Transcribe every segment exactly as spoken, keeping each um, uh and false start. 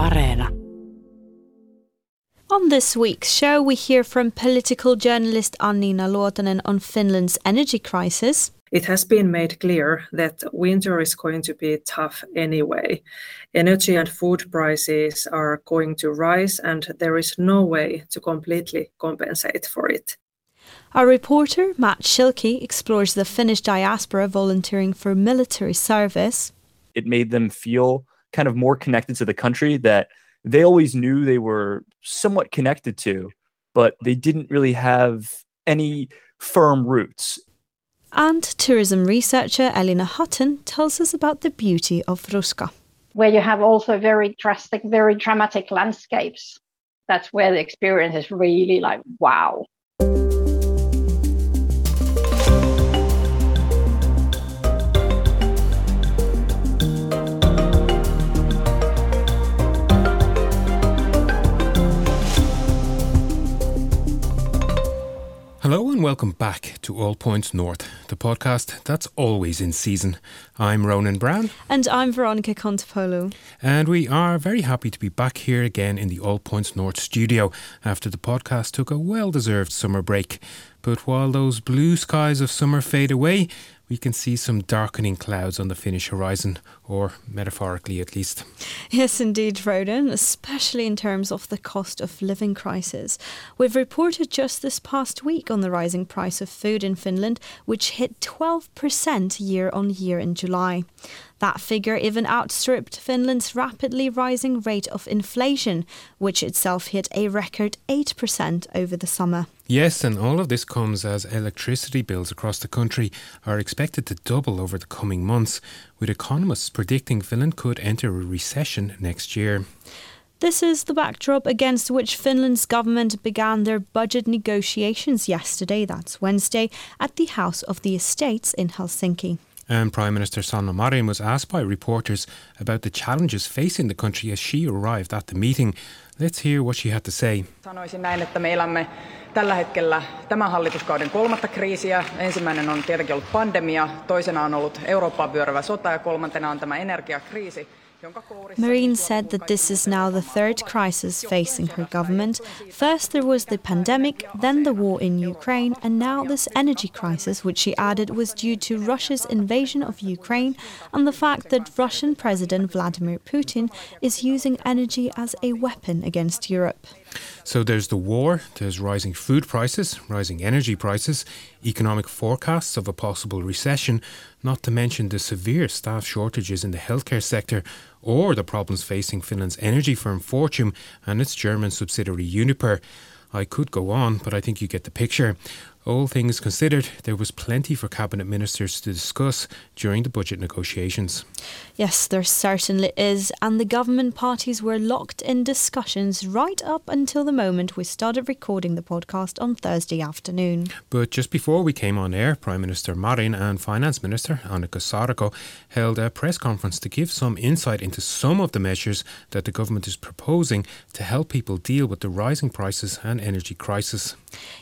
Areena. On this week's show, we hear from political journalist Anniina Luotonen on Finland's energy crisis. It has been made clear that winter is going to be tough anyway. Energy and food prices are going to rise, and there is no way to completely compensate for it. Our reporter, Matthew Shilke, explores the Finnish diaspora volunteering for military service. It made them feel kind of more connected to the country that they always knew they were somewhat connected to, but they didn't really have any firm roots. And tourism researcher Elina Hutton tells us about the beauty of Ruska. Where you have also very drastic, very dramatic landscapes. That's where the experience is really like, wow. Hello and welcome back to All Points North, the podcast that's always in season. I'm Ronan Browne. And I'm Veronica Kontopoulou. And we are very happy to be back here again in the All Points North studio after the podcast took a well-deserved summer break. But while those blue skies of summer fade away, we can see some darkening clouds on the Finnish horizon, or metaphorically at least. Yes, indeed, Ronan, especially in terms of the cost of living crisis. We've reported just this past week on the rising price of food in Finland, which hit twelve percent year on year in July. That figure even outstripped Finland's rapidly rising rate of inflation, which itself hit a record eight percent over the summer. Yes, and all of this comes as electricity bills across the country are expected to double over the coming months, with economists predicting Finland could enter a recession next year. This is the backdrop against which Finland's government began their budget negotiations yesterday, that's Wednesday, at the House of the Estates in Helsinki. And Prime Minister Sanna Marin was asked by reporters about the challenges facing the country as she arrived at the meeting. Let's hear what she had to say. Sanoisin näin, että me elämme tällä hetkellä tämän hallituskauden kolmatta kriisiä. Ensimmäinen on tietenkin ollut pandemia, toisena on ollut Eurooppaan vyöryvä sota ja kolmantena on tämä energiakriisi. Marin said that this is now the third crisis facing her government. First there was the pandemic, then the war in Ukraine, and now this energy crisis, which she added was due to Russia's invasion of Ukraine and the fact that Russian President Vladimir Putin is using energy as a weapon against Europe. So there's the war, there's rising food prices, rising energy prices, economic forecasts of a possible recession, not to mention the severe staff shortages in the healthcare sector or the problems facing Finland's energy firm Fortum and its German subsidiary Uniper. I could go on, but I think you get the picture. All things considered, there was plenty for cabinet ministers to discuss during the budget negotiations. Yes, there certainly is, and the government parties were locked in discussions right up until the moment we started recording the podcast on Thursday afternoon. But just before we came on air, Prime Minister Marin and Finance Minister Annika Saarikko held a press conference to give some insight into some of the measures that the government is proposing to help people deal with the rising prices and energy crisis.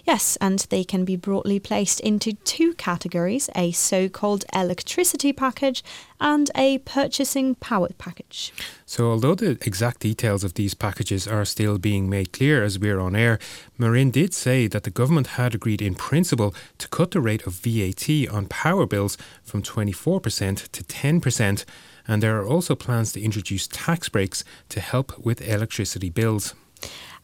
Yes, and they can be broadly placed into two categories, a so-called electricity package and a purchasing power package. So although the exact details of these packages are still being made clear as we're on air, Marin did say that the government had agreed in principle to cut the rate of V A T on power bills from twenty-four percent to ten percent, and there are also plans to introduce tax breaks to help with electricity bills.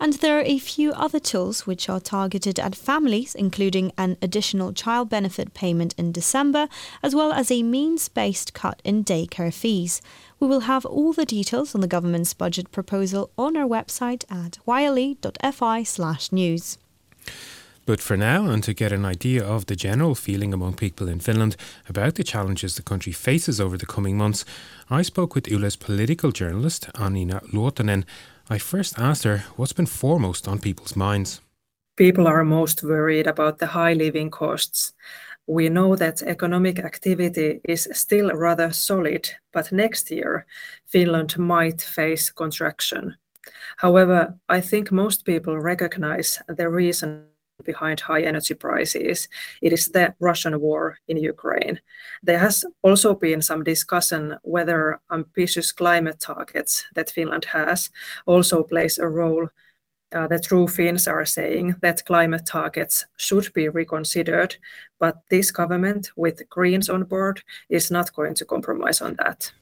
And there are a few other tools which are targeted at families, including an additional child benefit payment in December, as well as a means-based cut in daycare fees. We will have all the details on the government's budget proposal on our website at yle dot f i slash news. But for now, and to get an idea of the general feeling among people in Finland about the challenges the country faces over the coming months, I spoke with Yle's political journalist Anniina Luotonen. I first asked her what's been foremost on people's minds. People are most worried about the high living costs. We know that economic activity is still rather solid, but next year Finland might face contraction. However, I think most people recognize the reason behind high energy prices. It is the Russian war in Ukraine. There has also been some discussion whether ambitious climate targets that Finland has also plays a role. Uh, the true Finns are saying that climate targets should be reconsidered, but this government with Greens on board is not going to compromise on that.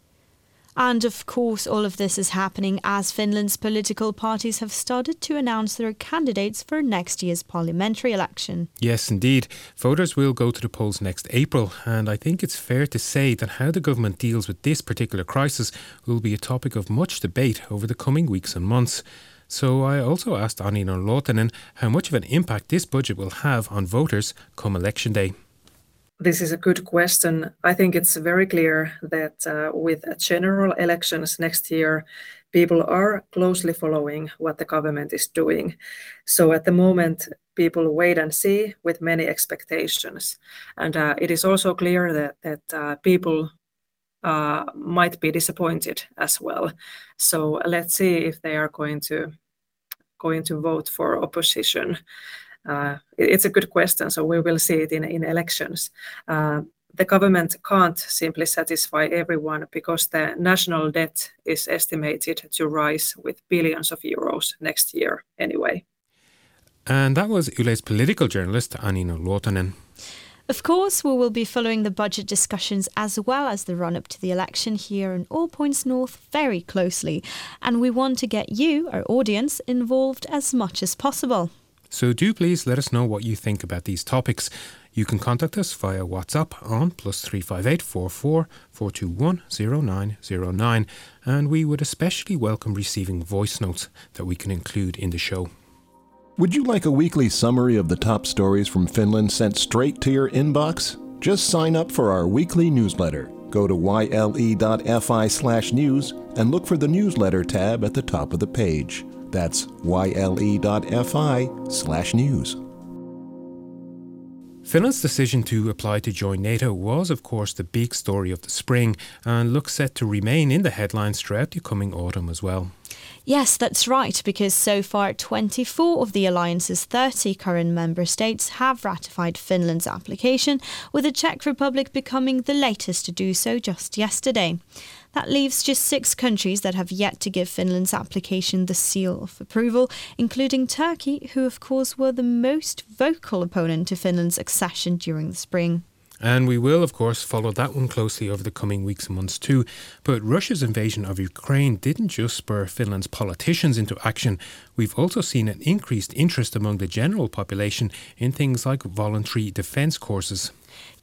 And of course, all of this is happening as Finland's political parties have started to announce their candidates for next year's parliamentary election. Yes, indeed. Voters will go to the polls next April, and I think it's fair to say that how the government deals with this particular crisis will be a topic of much debate over the coming weeks and months. So I also asked Anniina Luotonen how much of an impact this budget will have on voters come election day. This is a good question. I think it's very clear that uh, with general elections next year, people are closely following what the government is doing. So at the moment, people wait and see with many expectations. And uh, it is also clear that, that uh, people uh, might be disappointed as well. So let's see if they are going to, going to vote for opposition. Uh, it's a good question, so we will see it in, in elections. Uh, the government can't simply satisfy everyone because the national debt is estimated to rise with billions of euros next year anyway. And that was Yle's political journalist Anniina Luotonen. Of course, we will be following the budget discussions as well as the run-up to the election here in All Points North very closely. And we want to get you, our audience, involved as much as possible. So do please let us know what you think about these topics. You can contact us via WhatsApp on plus three five eight four four four two one zero nine zero nine. And we would especially welcome receiving voice notes that we can include in the show. Would you like a weekly summary of the top stories from Finland sent straight to your inbox? Just sign up for our weekly newsletter. Go to yle.fi slash news and look for the newsletter tab at the top of the page. That's yle.fi slash news. Finland's decision to apply to join NATO was, of course, the big story of the spring and looks set to remain in the headlines throughout the coming autumn as well. Yes, that's right, because so far twenty-four of the alliance's thirty current member states have ratified Finland's application, with the Czech Republic becoming the latest to do so just yesterday. That leaves just six countries that have yet to give Finland's application the seal of approval, including Turkey, who of course were the most vocal opponent to Finland's accession during the spring. And we will, of course, follow that one closely over the coming weeks and months too. But Russia's invasion of Ukraine didn't just spur Finland's politicians into action. We've also seen an increased interest among the general population in things like voluntary defence courses.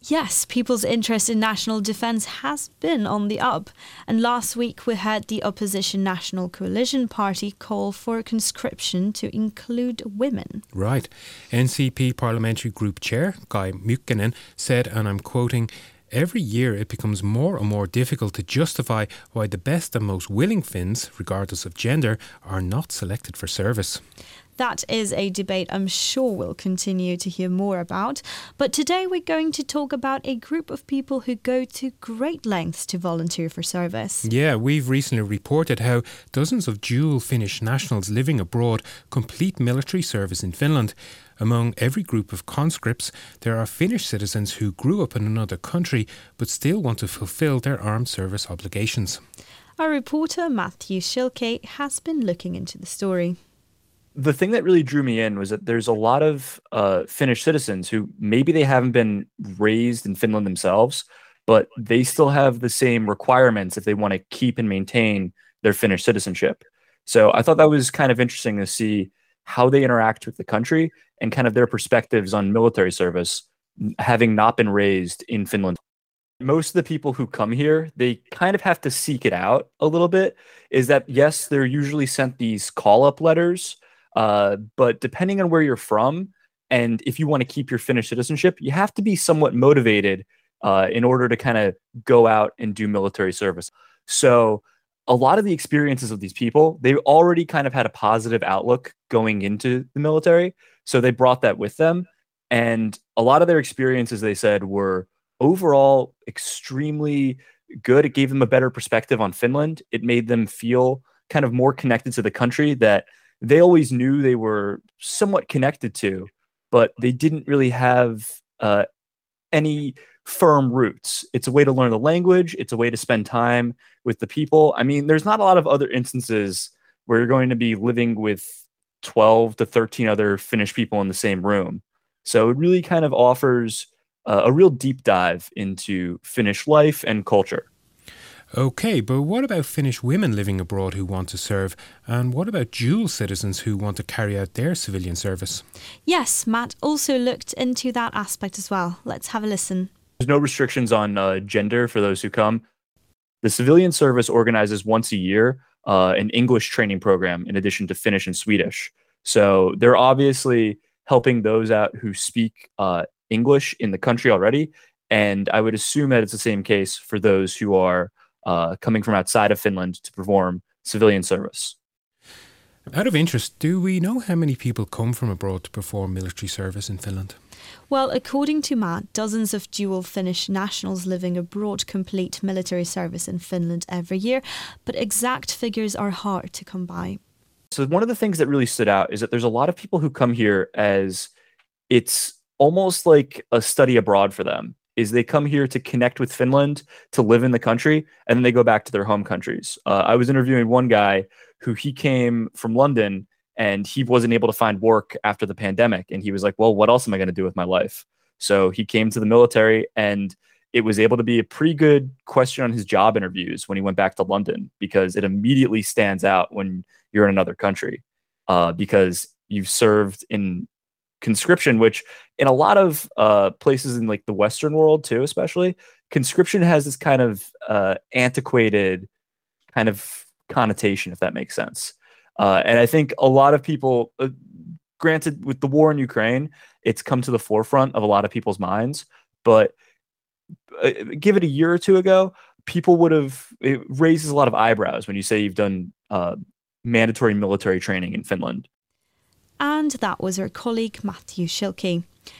Yes, people's interest in national defence has been on the up. And last week we heard the opposition National Coalition Party call for conscription to include women. Right. N C P Parliamentary Group Chair Guy Mäkynen said, and I'm quoting, "Every year it becomes more and more difficult to justify why the best and most willing Finns, regardless of gender, are not selected for service." That is a debate I'm sure we'll continue to hear more about. But today we're going to talk about a group of people who go to great lengths to volunteer for service. Yeah, we've recently reported how dozens of dual Finnish nationals living abroad complete military service in Finland. Among every group of conscripts, there are Finnish citizens who grew up in another country but still want to fulfil their armed service obligations. Our reporter Matthew Shilke has been looking into the story. The thing that really drew me in was that there's a lot of uh, Finnish citizens who maybe they haven't been raised in Finland themselves, but they still have the same requirements if they want to keep and maintain their Finnish citizenship. So I thought that was kind of interesting to see how they interact with the country and kind of their perspectives on military service, having not been raised in Finland. Most of the people who come here, they kind of have to seek it out a little bit. Is that, yes, they're usually sent these call-up letters, Uh, but depending on where you're from, and if you want to keep your Finnish citizenship, you have to be somewhat motivated uh, in order to kind of go out and do military service. So a lot of the experiences of these people, they already kind of had a positive outlook going into the military. So they brought that with them. And a lot of their experiences, they said, were overall extremely good. It gave them a better perspective on Finland. It made them feel kind of more connected to the country that they always knew they were somewhat connected to, but they didn't really have uh, any firm roots. It's a way to learn the language. It's a way to spend time with the people. I mean, there's not a lot of other instances where you're going to be living with twelve to thirteen other Finnish people in the same room. So it really kind of offers uh, a real deep dive into Finnish life and culture. Okay, but what about Finnish women living abroad who want to serve? And what about dual citizens who want to carry out their civilian service? Yes, Matt also looked into that aspect as well. Let's have a listen. There's no restrictions on uh, gender for those who come. The civilian service organizes once a year uh, an English training program in addition to Finnish and Swedish. So they're obviously helping those out who speak uh, English in the country already. And I would assume that it's the same case for those who are Uh, coming from outside of Finland to perform civilian service. Out of interest, do we know how many people come from abroad to perform military service in Finland? Well, according to Matt, dozens of dual Finnish nationals living abroad complete military service in Finland every year, but exact figures are hard to come by. So one of the things that really stood out is that there's a lot of people who come here as it's almost like a study abroad for them. Is they come here to connect with Finland, to live in the country, and then they go back to their home countries. Uh, I was interviewing one guy who he came from London and he wasn't able to find work after the pandemic. And he was like, well, what else am I going to do with my life? So he came to the military, and it was able to be a pretty good question on his job interviews when he went back to London, because it immediately stands out when you're in another country uh, because you've served in conscription, which in a lot of uh, places in like the Western world too, especially, conscription has this kind of uh, antiquated kind of connotation, if that makes sense. Uh, and I think a lot of people, uh, granted with the war in Ukraine, it's come to the forefront of a lot of people's minds, but uh, give it a year or two ago, people would have, it raises a lot of eyebrows when you say you've done uh, mandatory military training in Finland. And that was our colleague Matthew Shilke.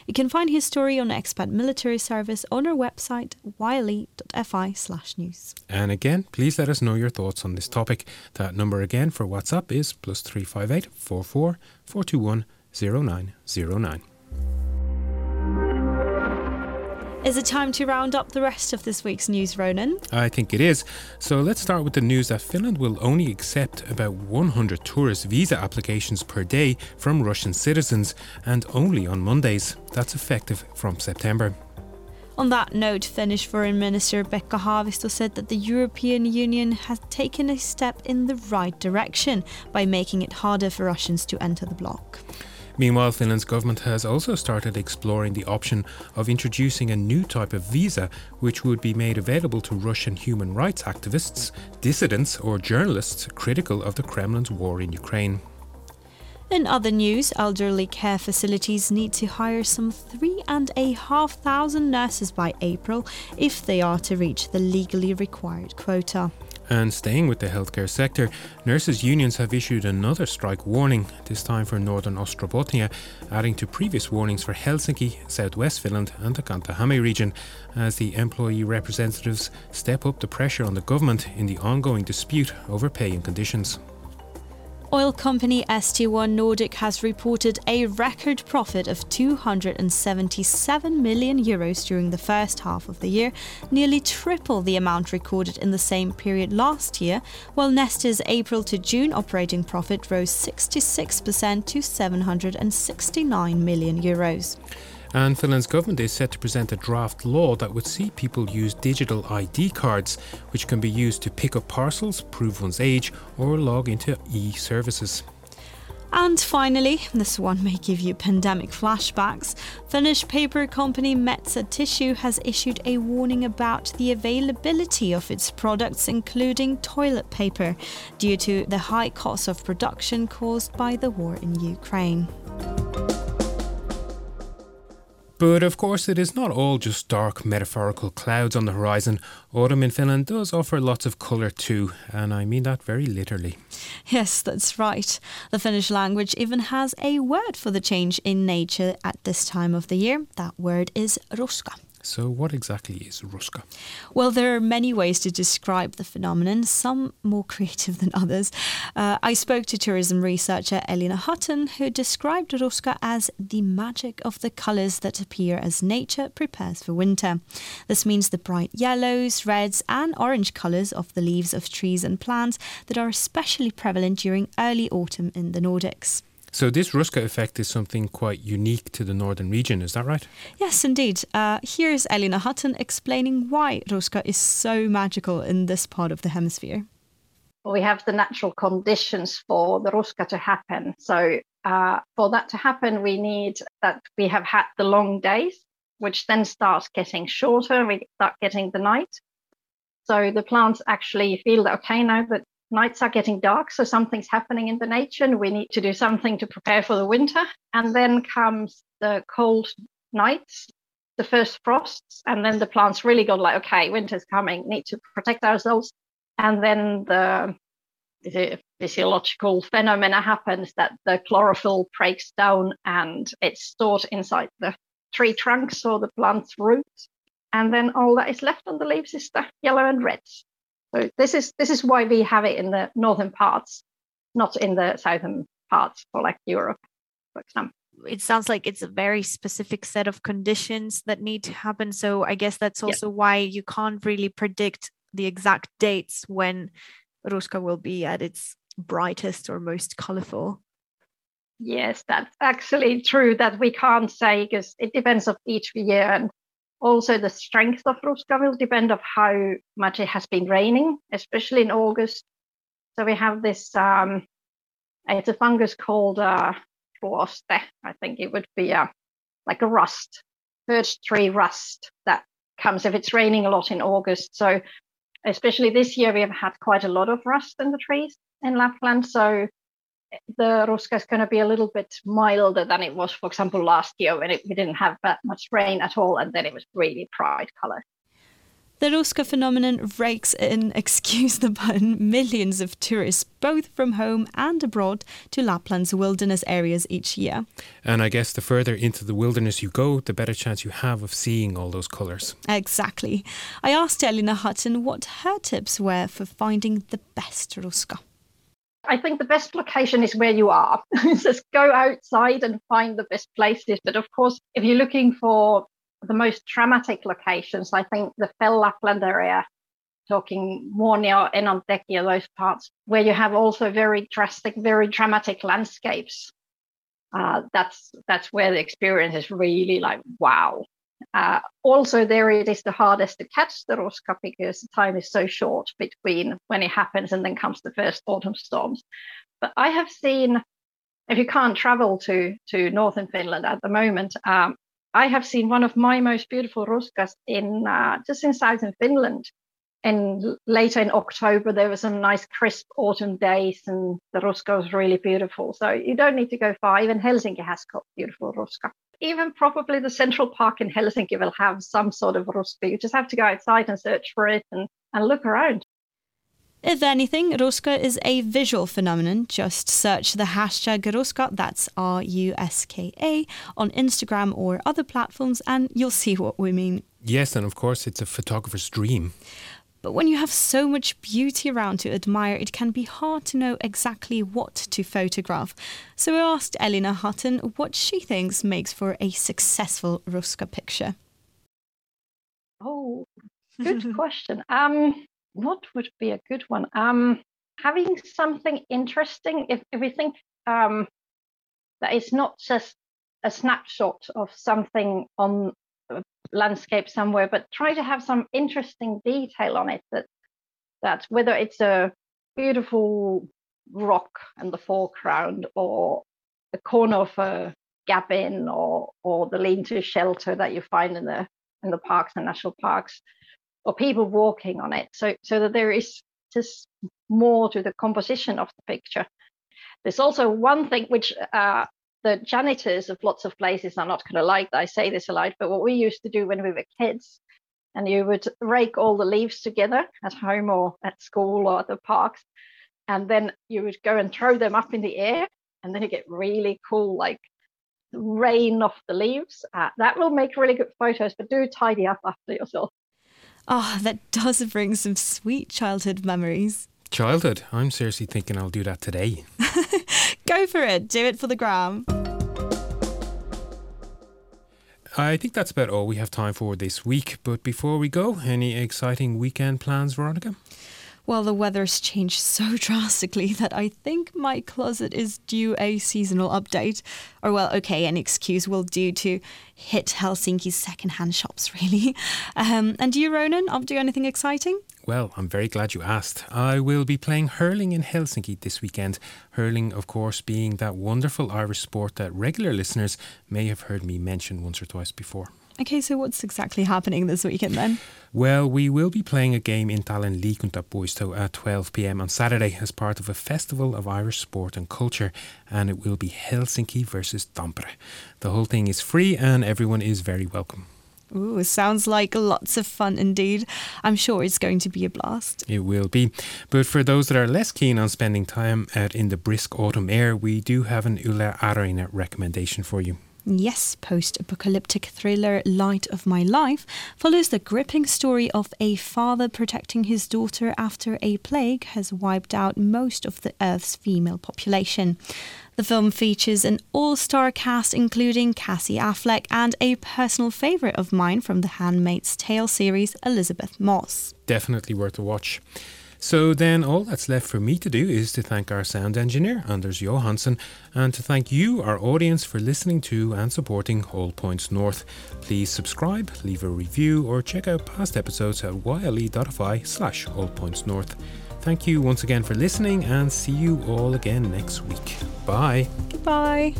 You can find his story on expat military service on our website wiley dot f i slash news. And again, please let us know your thoughts on this topic. That number again for WhatsApp is plus three five eight four four four two one zero nine zero nine. Is it time to round up the rest of this week's news, Ronan? I think it is. So let's start with the news that Finland will only accept about one hundred tourist visa applications per day from Russian citizens, and only on Mondays. That's effective from September. On that note, Finnish Foreign Minister Pekka Haavisto said that the European Union has taken a step in the right direction by making it harder for Russians to enter the bloc. Meanwhile, Finland's government has also started exploring the option of introducing a new type of visa which would be made available to Russian human rights activists, dissidents or journalists critical of the Kremlin's war in Ukraine. In other news, elderly care facilities need to hire some three and a half thousand nurses by April if they are to reach the legally required quota. And staying with the healthcare sector, nurses' unions have issued another strike warning, this time for northern Ostrobothnia, adding to previous warnings for Helsinki, southwest Finland and the Kanta-Häme region, as the employee representatives step up the pressure on the government in the ongoing dispute over pay and conditions. Oil company S T one Nordic has reported a record profit of two hundred seventy-seven million euros during the first half of the year, nearly triple the amount recorded in the same period last year, while Neste's April to June operating profit rose sixty-six percent to seven hundred sixty-nine million euros. And Finland's government is set to present a draft law that would see people use digital I D cards, which can be used to pick up parcels, prove one's age, or log into e-services. And finally, this one may give you pandemic flashbacks. Finnish paper company Metsä Tissue has issued a warning about the availability of its products, including toilet paper, due to the high cost of production caused by the war in Ukraine. But of course, it is not all just dark metaphorical clouds on the horizon. Autumn in Finland does offer lots of colour too, and I mean that very literally. Yes, that's right. The Finnish language even has a word for the change in nature at this time of the year. That word is ruska, So what exactly is ruska? Well, there are many ways to describe the phenomenon, some more creative than others. Uh, I spoke to tourism researcher Elina Hutton, who described ruska as the magic of the colours that appear as nature prepares for winter. This means the bright yellows, reds and orange colours of the leaves of trees and plants that are especially prevalent during early autumn in the Nordics. So this ruska effect is something quite unique to the northern region, is that right? Yes, indeed. Uh, here's Elina Hutton explaining why ruska is so magical in this part of the hemisphere. We have the natural conditions for the ruska to happen. So uh, for that to happen, we need that we have had the long days, which then starts getting shorter. We start getting the night. So the plants actually feel that, okay, now that nights are getting dark, so something's happening in the nature and we need to do something to prepare for the winter. And then comes the cold nights, the first frosts, and then the plants really go like, okay, winter's coming, need to protect ourselves. And then the, the physiological phenomena happens that the chlorophyll breaks down and it's stored inside the tree trunks or the plant's roots. And then all that is left on the leaves is the yellow and red. So this is this is why we have it in the northern parts, not in the southern parts for like Europe, for example. It sounds like it's a very specific set of conditions that need to happen. So I guess that's also yep. why you can't really predict the exact dates when ruska will be at its brightest or most colorful. Yes, that's actually true that we can't say because it depends on each year. And also, the strength of ruska will depend on how much it has been raining, especially in August. So we have this, um, it's a fungus called uh, fluoste. I think it would be a, like a rust, birch tree rust that comes if it's raining a lot in August. So especially this year, we have had quite a lot of rust in the trees in Lapland. So the ruska is going to be a little bit milder than it was, for example, last year when it, we didn't have that much rain at all and then it was really bright colour. The ruska phenomenon rakes in, excuse the pun, millions of tourists, both from home and abroad, to Lapland's wilderness areas each year. And I guess the further into the wilderness you go, the better chance you have of seeing all those colours. Exactly. I asked Elina Hutton what her tips were for finding the best ruska. I think the best location is where you are. Just go outside and find the best places. But of course, if you're looking for the most dramatic locations, I think the Fell Lapland area, talking more near Enontekiö, those parts, where you have also very drastic, very dramatic landscapes. Uh, that's that's where the experience is really like, wow. Uh, also, there it is the hardest to catch the ruska because the time is so short between when it happens and then comes the first autumn storms. But I have seen, if you can't travel to, to northern Finland at the moment, um, I have seen one of my most beautiful ruskas in uh, just in southern Finland. And later in October, there were some nice crisp autumn days and the ruska was really beautiful. So you don't need to go far. Even Helsinki has got beautiful ruska. Even probably the Central Park in Helsinki will have some sort of ruska. You just have to go outside and search for it and, and look around. If anything, ruska is a visual phenomenon. Just search the hashtag ruska, that's R U S K A, on Instagram or other platforms and you'll see what we mean. Yes, and of course it's a photographer's dream. But when you have so much beauty around to admire, it can be hard to know exactly what to photograph. So we asked Elina Hutton what she thinks makes for a successful ruska picture. Oh, good question. Um, what would be a good one? Um, having something interesting, if, if we think um, that it's not just a snapshot of something on landscape somewhere, but try to have some interesting detail on it, that that whether it's a beautiful rock in the foreground or a corner of a cabin or or the lean-to shelter that you find in the in the parks and national parks, or people walking on it, so so that there is just more to the composition of the picture. There's also one thing which uh the janitors of lots of places are not going to like that I say this a lot, but what we used to do when we were kids, and you would rake all the leaves together at home or at school or at the parks, and then you would go and throw them up in the air, and then you get really cool, like rain off the leaves. Uh, that will make really good photos, but do tidy up after yourself. Ah, oh, that does bring some sweet childhood memories. Childhood? I'm seriously thinking I'll do that today. Go for it. Do it for the gram. I think that's about all we have time for this week. But before we go, any exciting weekend plans, Veronica? Well, the weather's changed so drastically that I think my closet is due a seasonal update. Or, well, okay, an excuse will do to hit Helsinki's second-hand shops, really. Um, and you, Ronan, up to anything exciting? Well, I'm very glad you asked. I will be playing hurling in Helsinki this weekend. Hurling, of course, being that wonderful Irish sport that regular listeners may have heard me mention once or twice before. Okay, so what's exactly happening this weekend then? Well, we will be playing a game in Tali liikuntapuisto at twelve p.m. on Saturday as part of a festival of Irish sport and culture, and it will be Helsinki versus Tampere. The whole thing is free and everyone is very welcome. Ooh, sounds like lots of fun indeed. I'm sure it's going to be a blast. It will be. But for those that are less keen on spending time out in the brisk autumn air, we do have an Yle Areena recommendation for you. Yes, post-apocalyptic thriller Light of My Life follows the gripping story of a father protecting his daughter after a plague has wiped out most of the Earth's female population. The film features an all-star cast including Casey Affleck and a personal favourite of mine from The Handmaid's Tale series, Elizabeth Moss. Definitely worth a watch. So then all that's left for me to do is to thank our sound engineer, Anders Johansson, and to thank you, our audience, for listening to and supporting All Points North. Please subscribe, leave a review, or check out past episodes at yle.fi slash allpointsnorth. Thank you once again for listening, and see you all again next week. Bye. Goodbye.